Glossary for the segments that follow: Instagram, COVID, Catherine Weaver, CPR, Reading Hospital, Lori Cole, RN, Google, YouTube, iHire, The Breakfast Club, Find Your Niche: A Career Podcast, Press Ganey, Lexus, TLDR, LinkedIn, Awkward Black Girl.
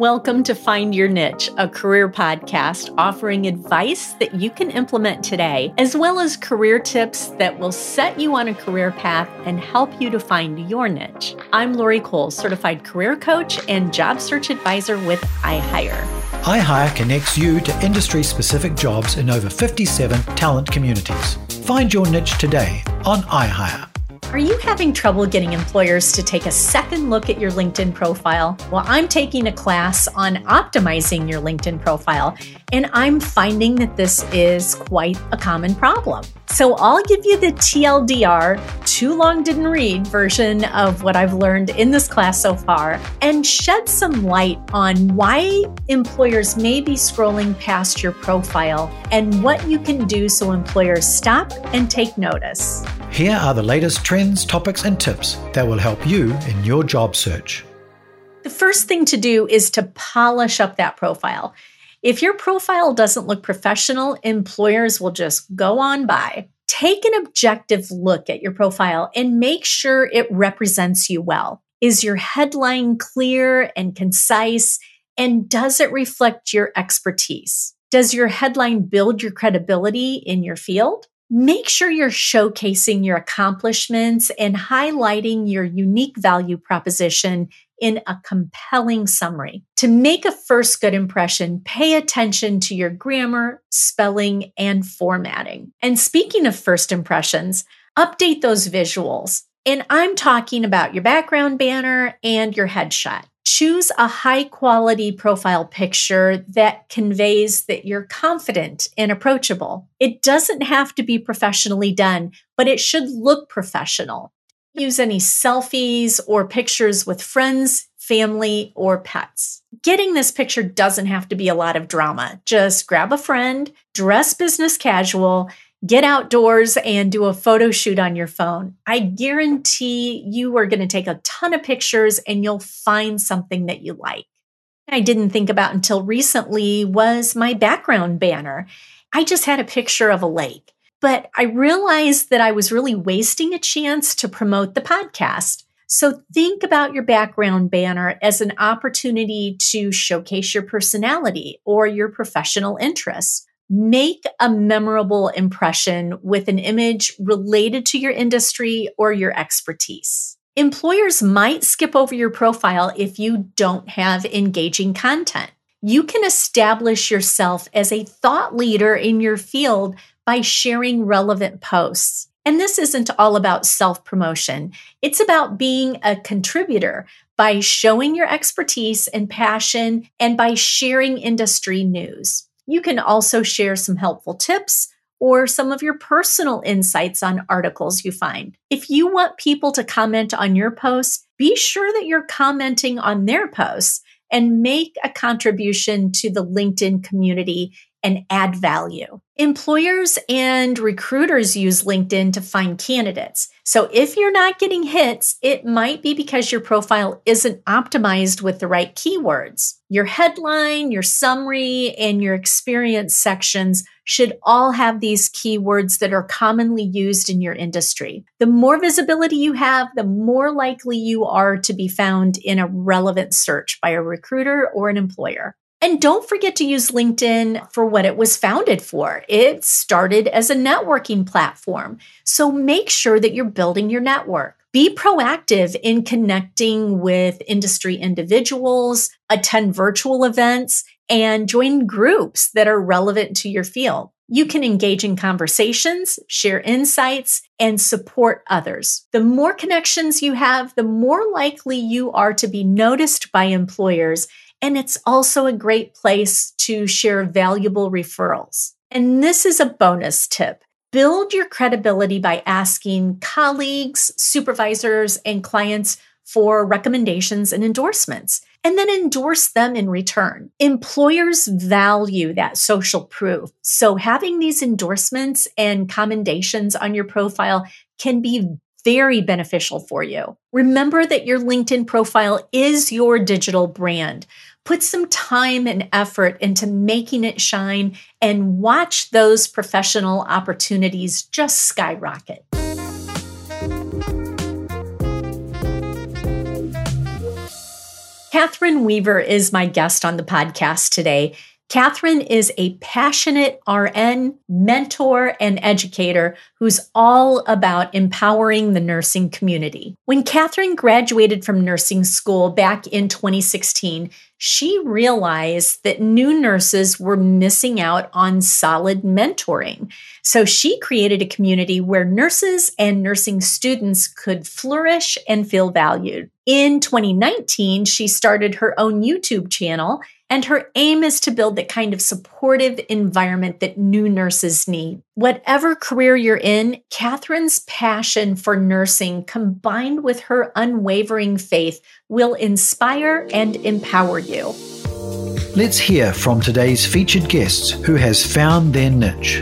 Welcome to Find Your Niche, a career podcast offering advice that you can implement today, as well as career tips that will set you on a career path and help you to find your niche. I'm Lori Cole, certified career coach and job search advisor with iHire. iHire connects you to industry-specific jobs in over 57 talent communities. Find your niche today on iHire. Are you having trouble getting employers to take a second look at your LinkedIn profile? Well, I'm taking a class on optimizing your LinkedIn profile, and I'm finding that this is quite a common problem. So I'll give you the TLDR, too long didn't read version of what I've learned in this class so far, and shed some light on why employers may be scrolling past your profile and what you can do so employers stop and take notice. Here are the latest trends, topics, and tips that will help you in your job search. The first thing to do is to polish up that profile. If your profile doesn't look professional, employers will just go on by. Take an objective look at your profile and make sure it represents you well. Is your headline clear and concise? And does it reflect your expertise? Does your headline build your credibility in your field? Make sure you're showcasing your accomplishments and highlighting your unique value proposition in a compelling summary. To make a first good impression, pay attention to your grammar, spelling, and formatting. And speaking of first impressions, update those visuals. And I'm talking about your background banner and your headshot. Choose a high-quality profile picture that conveys that you're confident and approachable. It doesn't have to be professionally done, but it should look professional. Use any selfies or pictures with friends, family, or pets. Getting this picture doesn't have to be a lot of drama. Just grab a friend, dress business casual, get outdoors and do a photo shoot on your phone. I guarantee you are going to take a ton of pictures and you'll find something that you like. I didn't think about until recently was my background banner. I just had a picture of a lake, but I realized that I was really wasting a chance to promote the podcast. So think about your background banner as an opportunity to showcase your personality or your professional interests. Make a memorable impression with an image related to your industry or your expertise. Employers might skip over your profile if you don't have engaging content. You can establish yourself as a thought leader in your field by sharing relevant posts. And this isn't all about self-promotion. It's about being a contributor by showing your expertise and passion and by sharing industry news. You can also share some helpful tips or some of your personal insights on articles you find. If you want people to comment on your posts, be sure that you're commenting on their posts and make a contribution to the LinkedIn community and add value. Employers and recruiters use LinkedIn to find candidates. So if you're not getting hits, it might be because your profile isn't optimized with the right keywords. Your headline, your summary, and your experience sections should all have these keywords that are commonly used in your industry. The more visibility you have, the more likely you are to be found in a relevant search by a recruiter or an employer. And don't forget to use LinkedIn for what it was founded for. It started as a networking platform. So make sure that you're building your network. Be proactive in connecting with industry individuals, attend virtual events, and join groups that are relevant to your field. You can engage in conversations, share insights, and support others. The more connections you have, the more likely you are to be noticed by employers. And it's also a great place to share valuable referrals. And this is a bonus tip. Build your credibility by asking colleagues, supervisors, and clients for recommendations and endorsements, and then endorse them in return. Employers value that social proof. So having these endorsements and commendations on your profile can be very beneficial for you. Remember that your LinkedIn profile is your digital brand. Put some time and effort into making it shine and watch those professional opportunities just skyrocket. Catherine Weaver is my guest on the podcast today. Catherine is a passionate RN, mentor, and educator who's all about empowering the nursing community. When Catherine graduated from nursing school back in 2016, she realized that new nurses were missing out on solid mentoring. So she created a community where nurses and nursing students could flourish and feel valued. In 2019, she started her own YouTube channel, and her aim is to build the kind of supportive environment that new nurses need. Whatever career you're in, Catherine's passion for nursing combined with her unwavering faith will inspire and empower you. Let's hear from today's featured guest who has found their niche.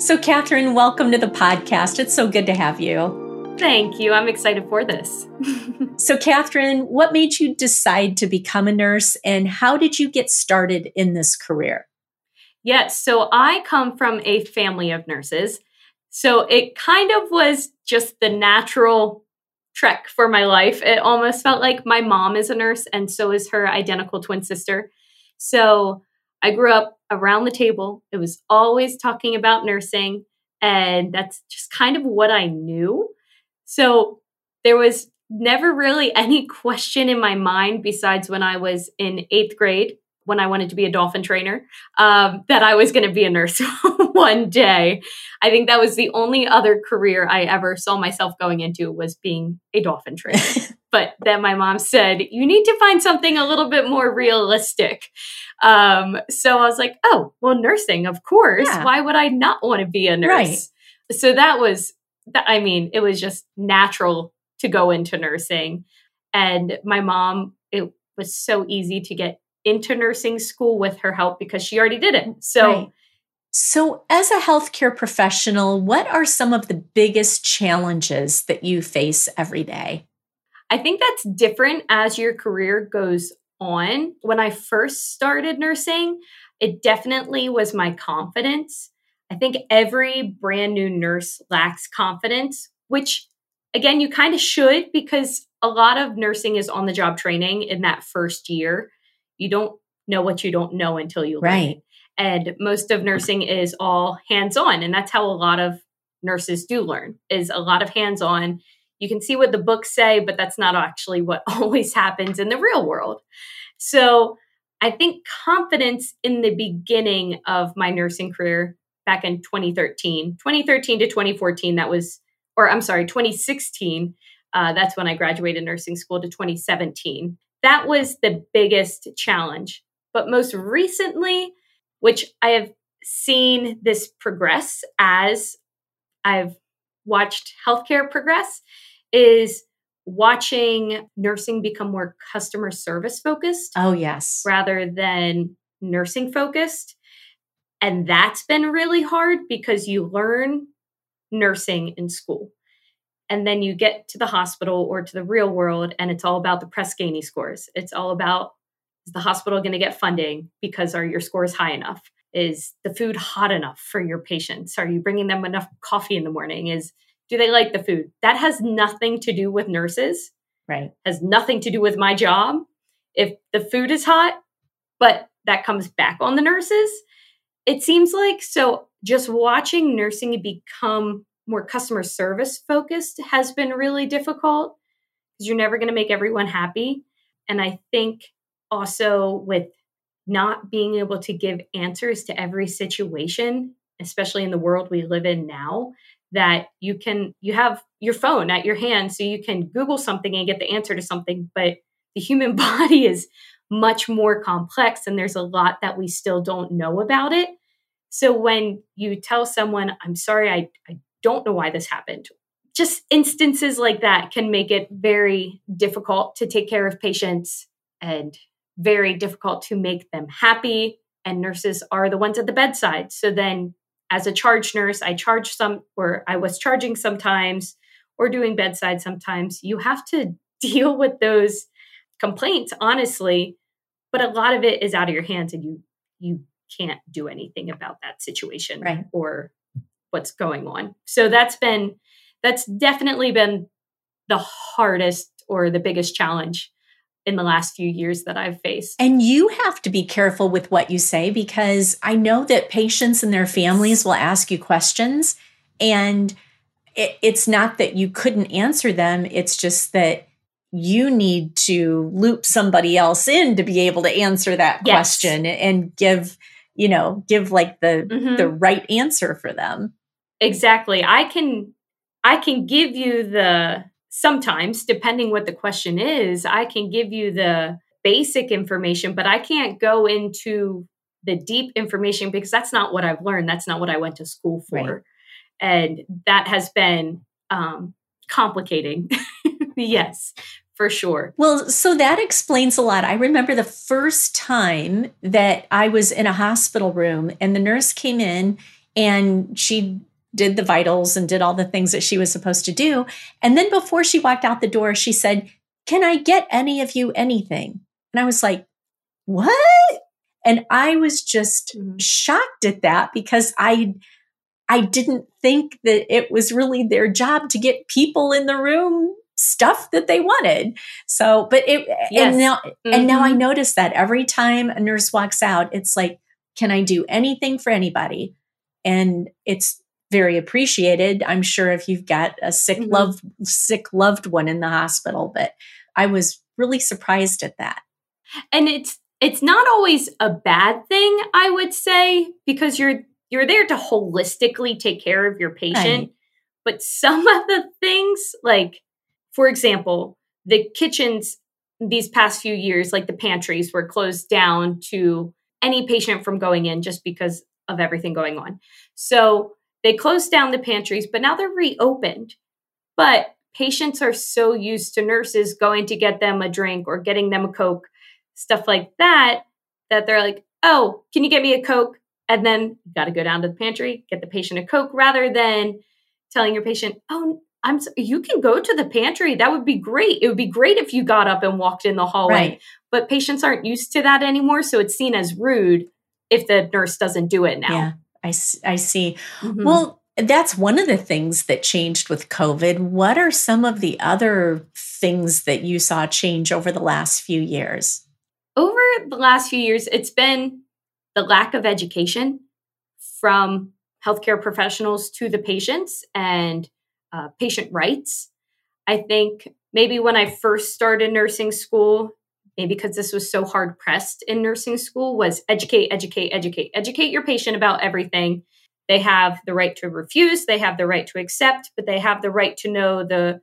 So, Catherine, welcome to the podcast. It's so good to have you. Thank you. I'm excited for this. So, Catherine, what made you decide to become a nurse and how did you get started in this career? Yes. So I come from a family of nurses. So it kind of was just the natural trek for my life. It almost felt like my mom is a nurse and so is her identical twin sister. So I grew up around the table. It was always talking about nursing, and that's just kind of what I knew. So there was never really any question in my mind besides when I was in 8th grade, when I wanted to be a dolphin trainer, that I was going to be a nurse one day. I think that was the only other career I ever saw myself going into was being a dolphin trainer. But then my mom said, you need to find something a little bit more realistic. So I was like, oh, well, nursing, of course. Yeah. Why would I not want to be a nurse? Right. So that was... I mean, it was just natural to go into nursing. And my mom, it was so easy to get into nursing school with her help because she already did it. So, right. So as a healthcare professional, what are some of the biggest challenges that you face every day? I think that's different as your career goes on. When I first started nursing, it definitely was my confidence. I think every brand new nurse lacks confidence, which again, you kind of should, because a lot of nursing is on the job training in that first year. You don't know what you don't know until you learn. And most of nursing is all hands-on. And that's how a lot of nurses do learn, is a lot of hands-on. You can see what the books say, but that's not actually what always happens in the real world. So I think confidence in the beginning of my nursing career back in 2013 to 2014, 2016. That's when I graduated nursing school, to 2017. That was the biggest challenge. But most recently, which I have seen this progress as I've watched healthcare progress, is watching nursing become more customer service focused. Oh, yes. Rather than nursing focused. And that's been really hard because you learn nursing in school and then you get to the hospital or to the real world and it's all about the Press Ganey scores. It's all about, is the hospital going to get funding because are your scores high enough? Is the food hot enough for your patients? Are you bringing them enough coffee in the morning? Do they like the food? That has nothing to do with nurses. Right. Has nothing to do with my job. If the food is hot, but that comes back on the nurses. It seems like, so just watching nursing become more customer service focused has been really difficult because you're never going to make everyone happy. And I think also with not being able to give answers to every situation, especially in the world we live in now, that you have your phone at your hand, so you can Google something and get the answer to something. But the human body is much more complex and there's a lot that we still don't know about it. So when you tell someone, I'm sorry, I don't know why this happened, just instances like that can make it very difficult to take care of patients and very difficult to make them happy. And nurses are the ones at the bedside. So then as a charge nurse, I was charging sometimes or doing bedside sometimes. You have to deal with those complaints, honestly, but a lot of it is out of your hands and you can't do anything about that situation, right, or what's going on. So that's definitely been the hardest or the biggest challenge in the last few years that I've faced. And you have to be careful with what you say, because I know that patients and their families will ask you questions, and it's not that you couldn't answer them. It's just that you need to loop somebody else in to be able to answer that yes. question and give like the right answer for them. Exactly. I can give you the, sometimes, depending what the question is, I can give you the basic information, but I can't go into the deep information because that's not what I've learned. That's not what I went to school for. Right. And that has been complicating. Yes, for sure. Well, so that explains a lot. I remember the first time that I was in a hospital room and the nurse came in and she did the vitals and did all the things that she was supposed to do. And then before she walked out the door, she said, "Can I get any of you anything?" And I was like, "What?" And I was just shocked at that, because I didn't think that it was really their job to get people in the room stuff that they wanted. So, but it, yes. and now I notice that every time a nurse walks out, it's like, "Can I do anything for anybody?" And it's very appreciated, I'm sure, if you've got a sick loved one in the hospital. But I was really surprised at that. And it's not always a bad thing, I would say, because you're there to holistically take care of your patient. Right. But some of the things, like, for example, the kitchens these past few years, like the pantries, were closed down to any patient from going in just because of everything going on. So they closed down the pantries, but now they're reopened. But patients are so used to nurses going to get them a drink or getting them a Coke, stuff like that, that they're like, "Oh, can you get me a Coke?" And then you got to go down to the pantry, get the patient a Coke, rather than telling your patient, "Oh, you can go to the pantry. That would be great. It would be great if you got up and walked in the hallway." Right. But patients aren't used to that anymore. So it's seen as rude if the nurse doesn't do it now. Yeah, I see. Mm-hmm. Well, that's one of the things that changed with COVID. What are some of the other things that you saw change over the last few years? Over the last few years, it's been the lack of education from healthcare professionals to the patients and patient rights. I think maybe when I first started nursing school, maybe because this was so hard pressed in nursing school, was educate your patient about everything. They have the right to refuse, they have the right to accept, but they have the right to know the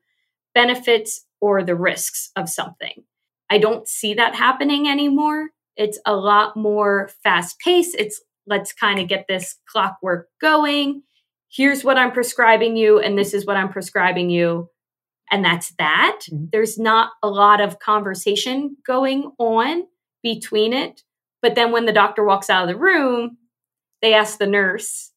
benefits or the risks of something. I don't see that happening anymore. It's a lot more fast paced. It's let's kind of get this clockwork going. Here's what I'm prescribing you, and this is what I'm prescribing you. And that's that. There's not a lot of conversation going on between it. But then when the doctor walks out of the room, they ask the nurse,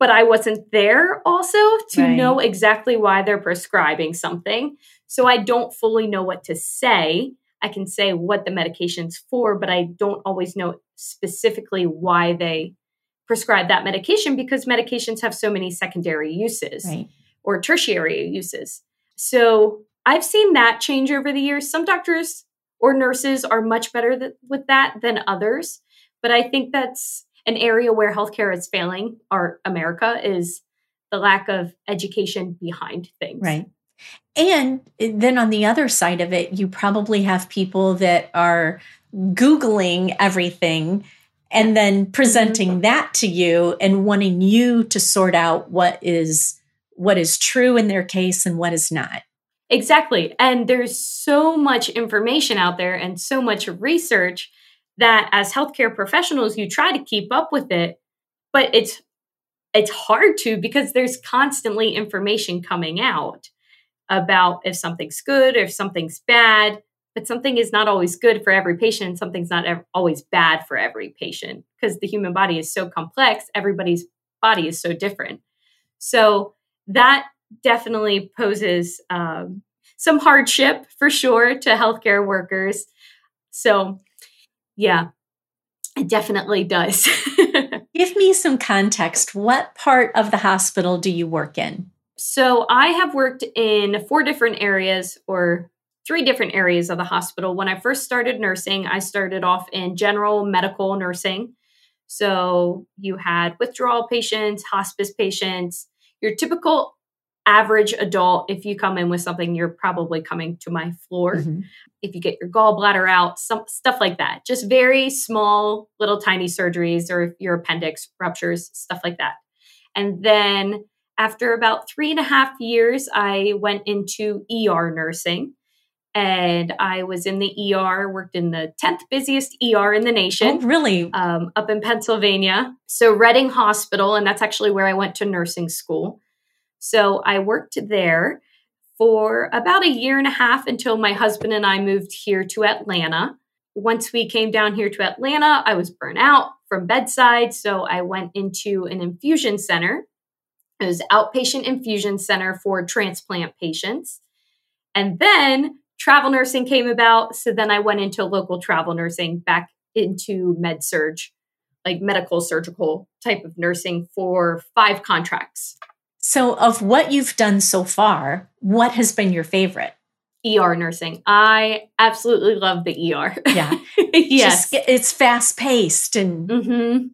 but I wasn't there also to right. know exactly why they're prescribing something. So I don't fully know what to say. I can say what the medication's for, but I don't always know specifically why they prescribe that medication, because medications have so many secondary uses right. or tertiary uses. So I've seen that change over the years. Some doctors or nurses are much better with that than others. But I think that's an area where healthcare is failing our America, is the lack of education behind things. Right. And then on the other side of it, you probably have people that are Googling everything and then presenting that to you and wanting you to sort out what is true in their case and what is not. Exactly. And there's so much information out there and so much research that as healthcare professionals, you try to keep up with it, but it's hard to, because there's constantly information coming out about if something's good or if something's bad, but something is not always good for every patient. And something's not always bad for every patient, because the human body is so complex. Everybody's body is so different. So that definitely poses some hardship, for sure, to healthcare workers. So, yeah, it definitely does. Give me some context. What part of the hospital do you work in? So I have worked in 4 different areas, or three different areas of the hospital. When I first started nursing, I started off in general medical nursing. So you had withdrawal patients, hospice patients, your typical average adult. If you come in with something, you're probably coming to my floor. Mm-hmm. If you get your gallbladder out, some stuff like that, just very small, little tiny surgeries, or your appendix ruptures, stuff like that. And then after about 3.5 years, I went into ER nursing. And I was in the ER, worked in the 10th busiest ER in the nation. Oh, really? Up in Pennsylvania. So Reading Hospital, and that's actually where I went to nursing school. So I worked there for about 1.5 years until my husband and I moved here to Atlanta. Once we came down here to Atlanta, I was burnt out from bedside. So I went into an infusion center. It was outpatient infusion center for transplant patients. And then travel nursing came about. So then I went into local travel nursing, back into med-surg, like medical surgical type of nursing, for 5 contracts. So of what you've done so far, what has been your favorite? ER nursing. I absolutely love the ER. Yeah. Yes. Just, it's fast paced and. Mm-hmm.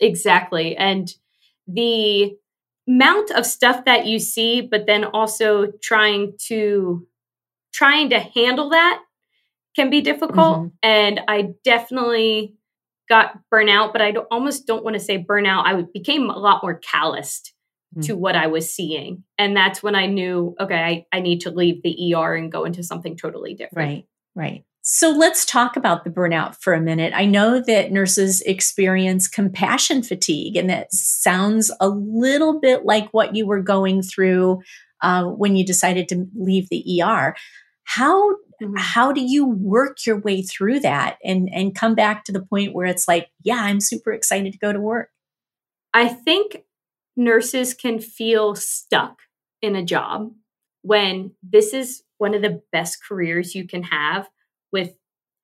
Exactly. And the amount of stuff that you see, but then also trying to handle that can be difficult. Mm-hmm. And I definitely got burnout, but I almost don't want to say burnout. I became a lot more calloused to what I was seeing. And that's when I knew, okay, I need to leave the ER and go into something totally different. Right, right. So let's talk about the burnout for a minute. I know that nurses experience compassion fatigue, and that sounds a little bit like what you were going through when you decided to leave the ER. How do you work your way through that and come back to the point where it's like, yeah, I'm super excited to go to work? I think nurses can feel stuck in a job when this is one of the best careers you can have, with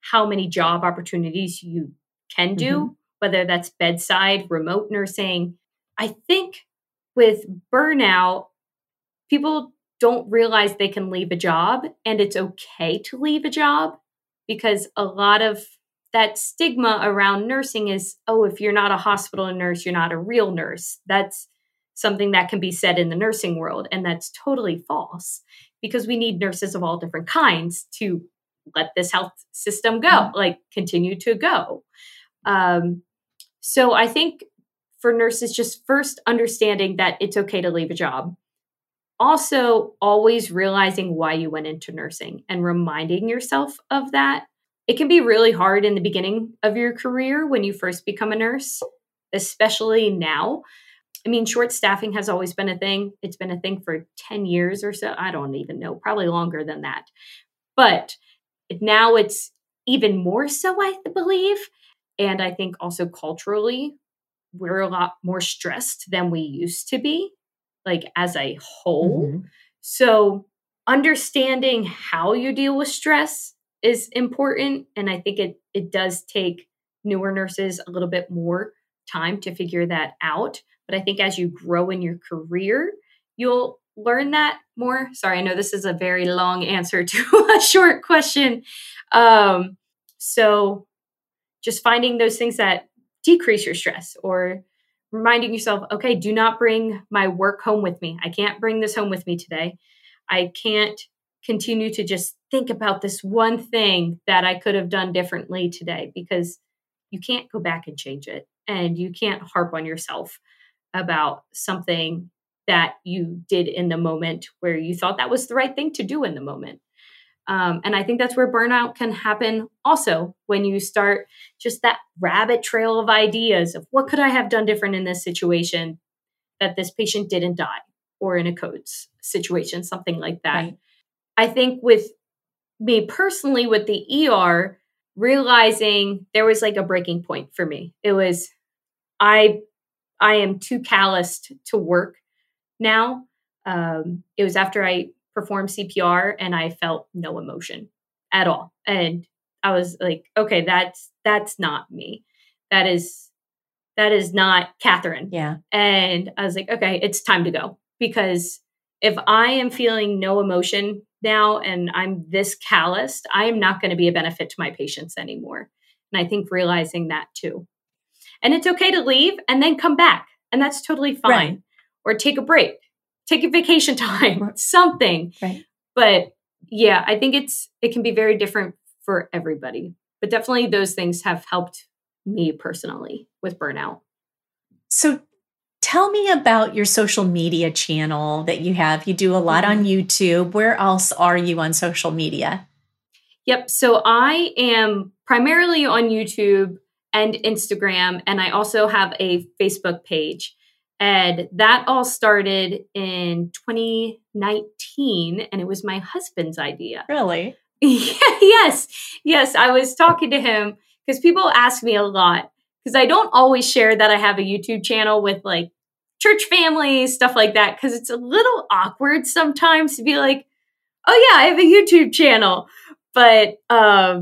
how many job opportunities you can do, whether that's bedside, remote nursing. I think with burnout, people don't realize they can leave a job, and it's okay to leave a job, because a lot of that stigma around nursing is, oh, if you're not a hospital nurse, you're not a real nurse. That's something that can be said in the nursing world. And that's totally false, because we need nurses of all different kinds to let this health system go, like continue to go. So I think for nurses, just first understanding that it's okay to leave a job. Also, always realizing why you went into nursing and reminding yourself of that. It can be really hard in the beginning of your career when you first become a nurse, especially now. I mean, short staffing has always been a thing. It's been a thing for 10 years or so. I don't even know, probably longer than that. But now it's even more so, I believe. And I think also culturally, we're a lot more stressed than we used to be, like as a whole. Mm-hmm. So understanding how you deal with stress is important. And I think it does take newer nurses a little bit more time to figure that out. But I think as you grow in your career, you'll learn that more. Sorry, I know this is a very long answer to a short question. So just finding those things that decrease your stress, or reminding yourself, okay, do not bring my work home with me. I can't bring this home with me today. I can't continue to just think about this one thing that I could have done differently today, because you can't go back and change it. And you can't harp on yourself about something that you did in the moment where you thought that was the right thing to do in the moment. And I think that's where burnout can happen also, when you start just that rabbit trail of ideas of what could I have done different in this situation that this patient didn't die, or in a codes situation, something like that. Right. I think with me personally, with the ER, realizing there was like a breaking point for me. It was, I am too calloused to work now. It was after I performed CPR and I felt no emotion at all. And I was like, okay, that's not me. That is not Catherine. Yeah. And I was like, okay, it's time to go, because if I am feeling no emotion now and I'm this calloused, I am not going to be a benefit to my patients anymore. And I think realizing that too. And it's okay to leave and then come back. And that's totally fine. Right. Or take a break, take a vacation time, something. Right. But yeah, I think it can be very different for everybody. But definitely those things have helped me personally with burnout. So tell me about your social media channel that you have. You do a lot on YouTube. Where else are you on social media? Yep. So I am primarily on YouTube and Instagram, and I also have a Facebook page. And that all started in 2019, and it was my husband's idea. Really? Yes. Yes. I was talking to him because people ask me a lot, because I don't always share that I have a YouTube channel with like church families, stuff like that, because it's a little awkward sometimes to be like, oh yeah, I have a YouTube channel. But they're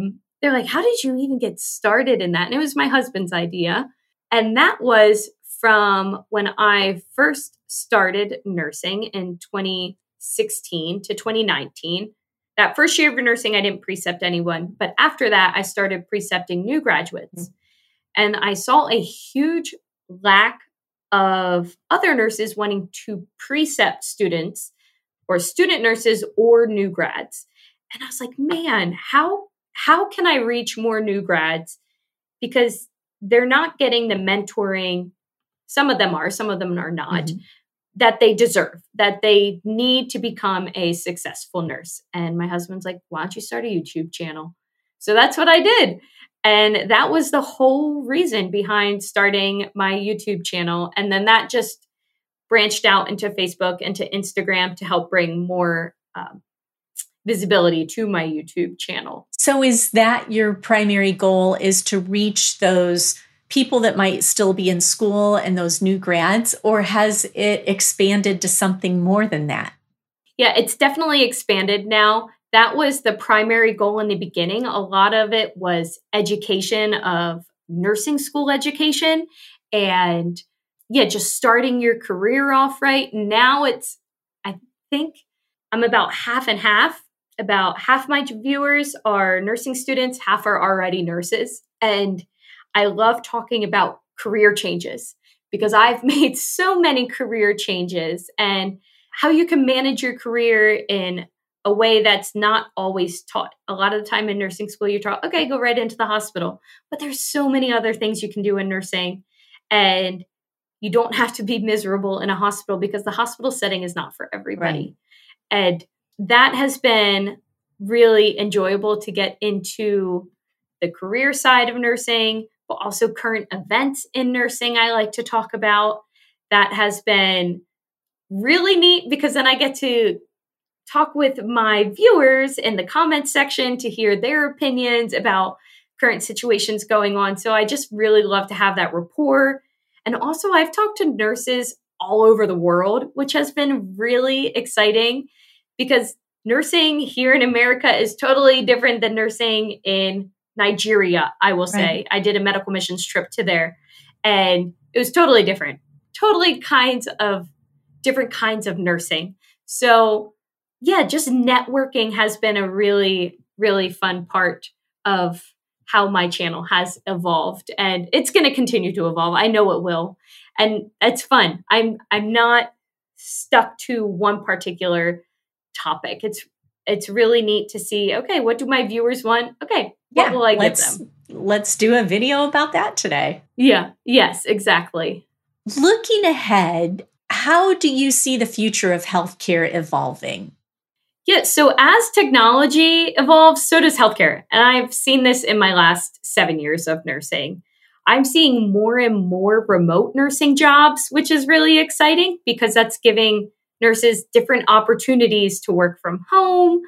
like, how did you even get started in that? And it was my husband's idea. And that was from when I first started nursing in 2016 to 2019. That first year of nursing, I didn't precept anyone. But after that, I started precepting new graduates. And I saw a huge lack of other nurses wanting to precept students or student nurses or new grads. And I was like, man, how can I reach more new grads? Because they're not getting the mentoring. Some of them are not, that they deserve, that they need to become a successful nurse. And my husband's like, why don't you start a YouTube channel? So that's what I did. And that was the whole reason behind starting my YouTube channel. And then that just branched out into Facebook and to Instagram to help bring more visibility to my YouTube channel. So is that your primary goal, is to reach those people that might still be in school and those new grads, or has it expanded to something more than that? Yeah, it's definitely expanded now. That was the primary goal in the beginning. A lot of it was education of nursing school education and just starting your career off right. Now it's, I think I'm about half and half. About half my viewers are nursing students, half are already nurses. And I love talking about career changes because I've made so many career changes and how you can manage your career in a way that's not always taught. A lot of the time in nursing school, you're taught, okay, go right into the hospital. But there's so many other things you can do in nursing. And you don't have to be miserable in a hospital because the hospital setting is not for everybody. Right. And that has been really enjoyable to get into the career side of nursing, but also current events in nursing I like to talk about. That has been really neat because then I get to talk with my viewers in the comments section to hear their opinions about current situations going on. So I just really love to have that rapport. And also I've talked to nurses all over the world, which has been really exciting because nursing here in America is totally different than nursing in Nigeria, I will say. Right. I did a medical missions trip to there and it was totally different, different kinds of nursing. So yeah, just networking has been a really, really fun part of how my channel has evolved, and it's going to continue to evolve. I know it will. And it's fun. I'm not stuck to one particular topic. It's really neat to see, okay, what do my viewers want? Okay, what will I give them? Let's do a video about that today. Yeah, yes, exactly. Looking ahead, how do you see the future of healthcare evolving? Yeah, so as technology evolves, so does healthcare. And I've seen this in my last 7 years of nursing. I'm seeing more and more remote nursing jobs, which is really exciting because that's giving nurses different opportunities to work from home,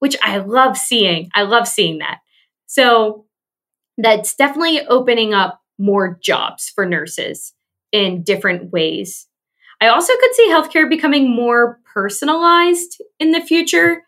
which I love seeing. I love seeing that. So that's definitely opening up more jobs for nurses in different ways. I also could see healthcare becoming more personalized in the future.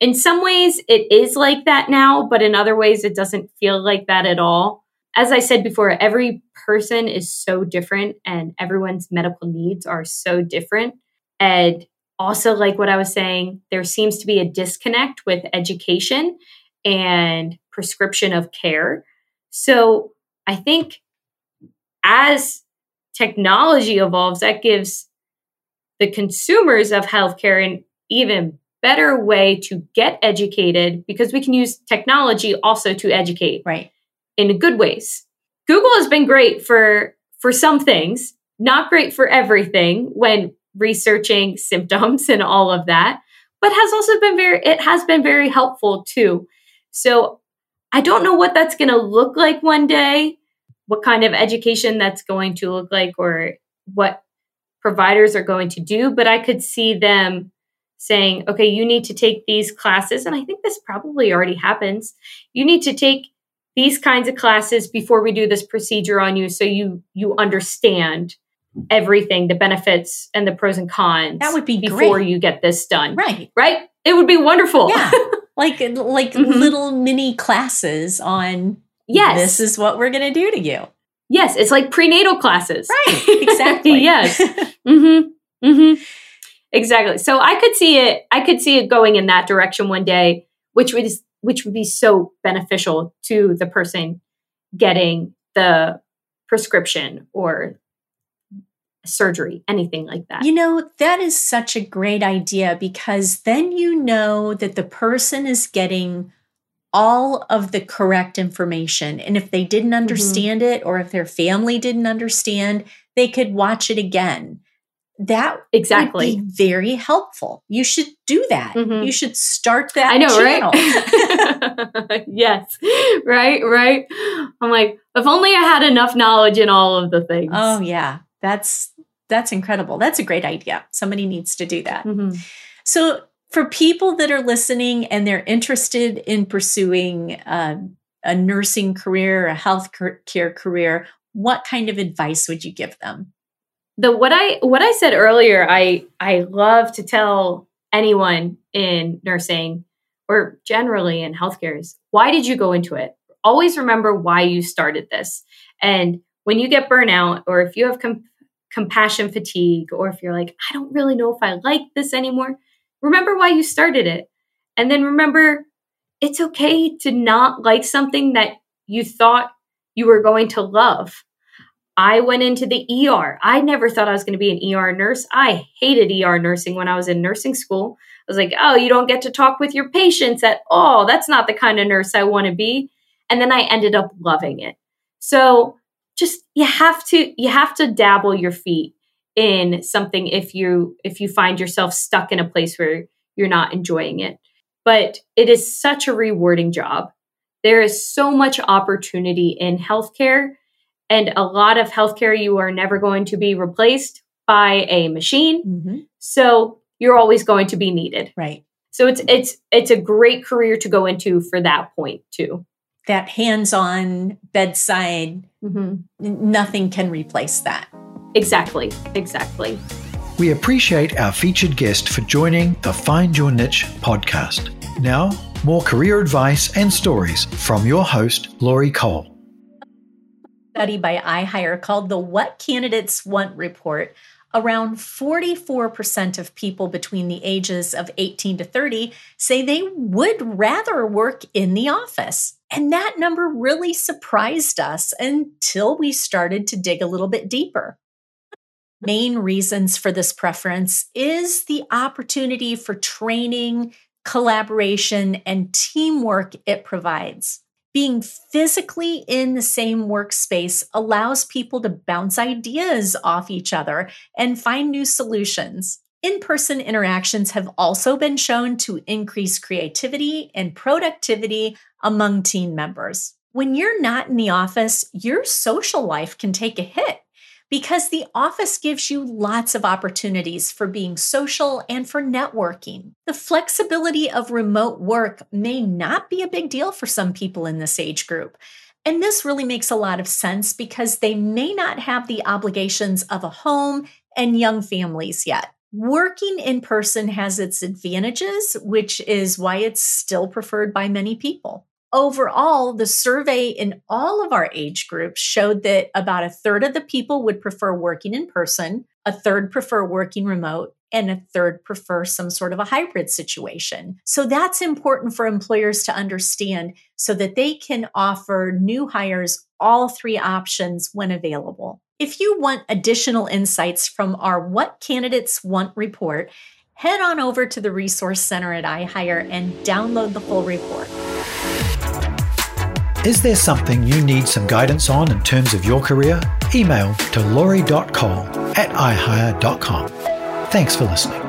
In some ways, it is like that now, but in other ways, it doesn't feel like that at all. As I said before, every person is so different and everyone's medical needs are so different. And Also, like what I was saying, there seems to be a disconnect with education and prescription of care. So I think as technology evolves, that gives the consumers of healthcare an even better way to get educated, because we can use technology also to educate, right, in good ways. Google has been great for some things, not great for everything when researching symptoms and all of that, but it has been very helpful too. So I don't know what that's going to look like one day, what kind of education that's going to look like or what providers are going to do, but I could see them saying, okay, you need to take these classes. And I think this probably already happens. You need to take these kinds of classes before we do this procedure on you. So you understand everything, the benefits and the pros and cons. That would be before great. You get this done. Right. Right. It would be wonderful. Yeah. Like mm-hmm. little mini classes on yes. this is what we're going to do to you. Yes. It's like prenatal classes. Right. Exactly. Yes. Mm-hmm. Mm-hmm. Exactly. So I could see it going in that direction one day, which would be so beneficial to the person getting the prescription or surgery, anything like that. You know, that is such a great idea, because then you know that the person is getting all of the correct information. And if they didn't understand mm-hmm. it, or if their family didn't understand, they could watch it again. That exactly would be very helpful. You should do that. Mm-hmm. You should start that channel. Right? Yes. Right, right. I'm like, if only I had enough knowledge in all of the things. Oh, yeah. That's incredible. That's a great idea. Somebody needs to do that. Mm-hmm. So for people that are listening and they're interested in pursuing a nursing career, a healthcare career, what kind of advice would you give them? What I said earlier, I love to tell anyone in nursing or generally in healthcare is, why did you go into it? Always remember why you started this. And when you get burnout, or if you have compassion fatigue, or if you're like, I don't really know if I like this anymore, remember why you started it. And then remember, it's okay to not like something that you thought you were going to love. I went into the ER. I never thought I was going to be an ER nurse. I hated ER nursing when I was in nursing school. I was like, oh, you don't get to talk with your patients at all. That's not the kind of nurse I want to be. And then I ended up loving it. So just, you have to dabble your feet in something if you find yourself stuck in a place where you're not enjoying it. But it is such a rewarding job. There is so much opportunity in healthcare. And a lot of healthcare, you are never going to be replaced by a machine. Mm-hmm. So you're always going to be needed. Right. So it's a great career to go into for that point too. That hands-on bedside, mm-hmm. nothing can replace that. Exactly. Exactly. We appreciate our featured guest for joining the Find Your Niche podcast. Now, more career advice and stories from your host, Lori Cole. Study by iHire called the What Candidates Want Report, around 44% of people between the ages of 18 to 30 say they would rather work in the office. And that number really surprised us until we started to dig a little bit deeper. Main reasons for this preference is the opportunity for training, collaboration, and teamwork it provides. Being physically in the same workspace allows people to bounce ideas off each other and find new solutions. In-person interactions have also been shown to increase creativity and productivity among team members. When you're not in the office, your social life can take a hit, because the office gives you lots of opportunities for being social and for networking. The flexibility of remote work may not be a big deal for some people in this age group. And this really makes a lot of sense, because they may not have the obligations of a home and young families yet. Working in person has its advantages, which is why it's still preferred by many people. Overall, the survey in all of our age groups showed that about a third of the people would prefer working in person, a third prefer working remote, and a third prefer some sort of a hybrid situation. So that's important for employers to understand so that they can offer new hires all three options when available. If you want additional insights from our What Candidates Want report, head on over to the Resource Center at iHire and download the full report. Is there something you need some guidance on in terms of your career? Email to lori.cole@ihire.com. Thanks for listening.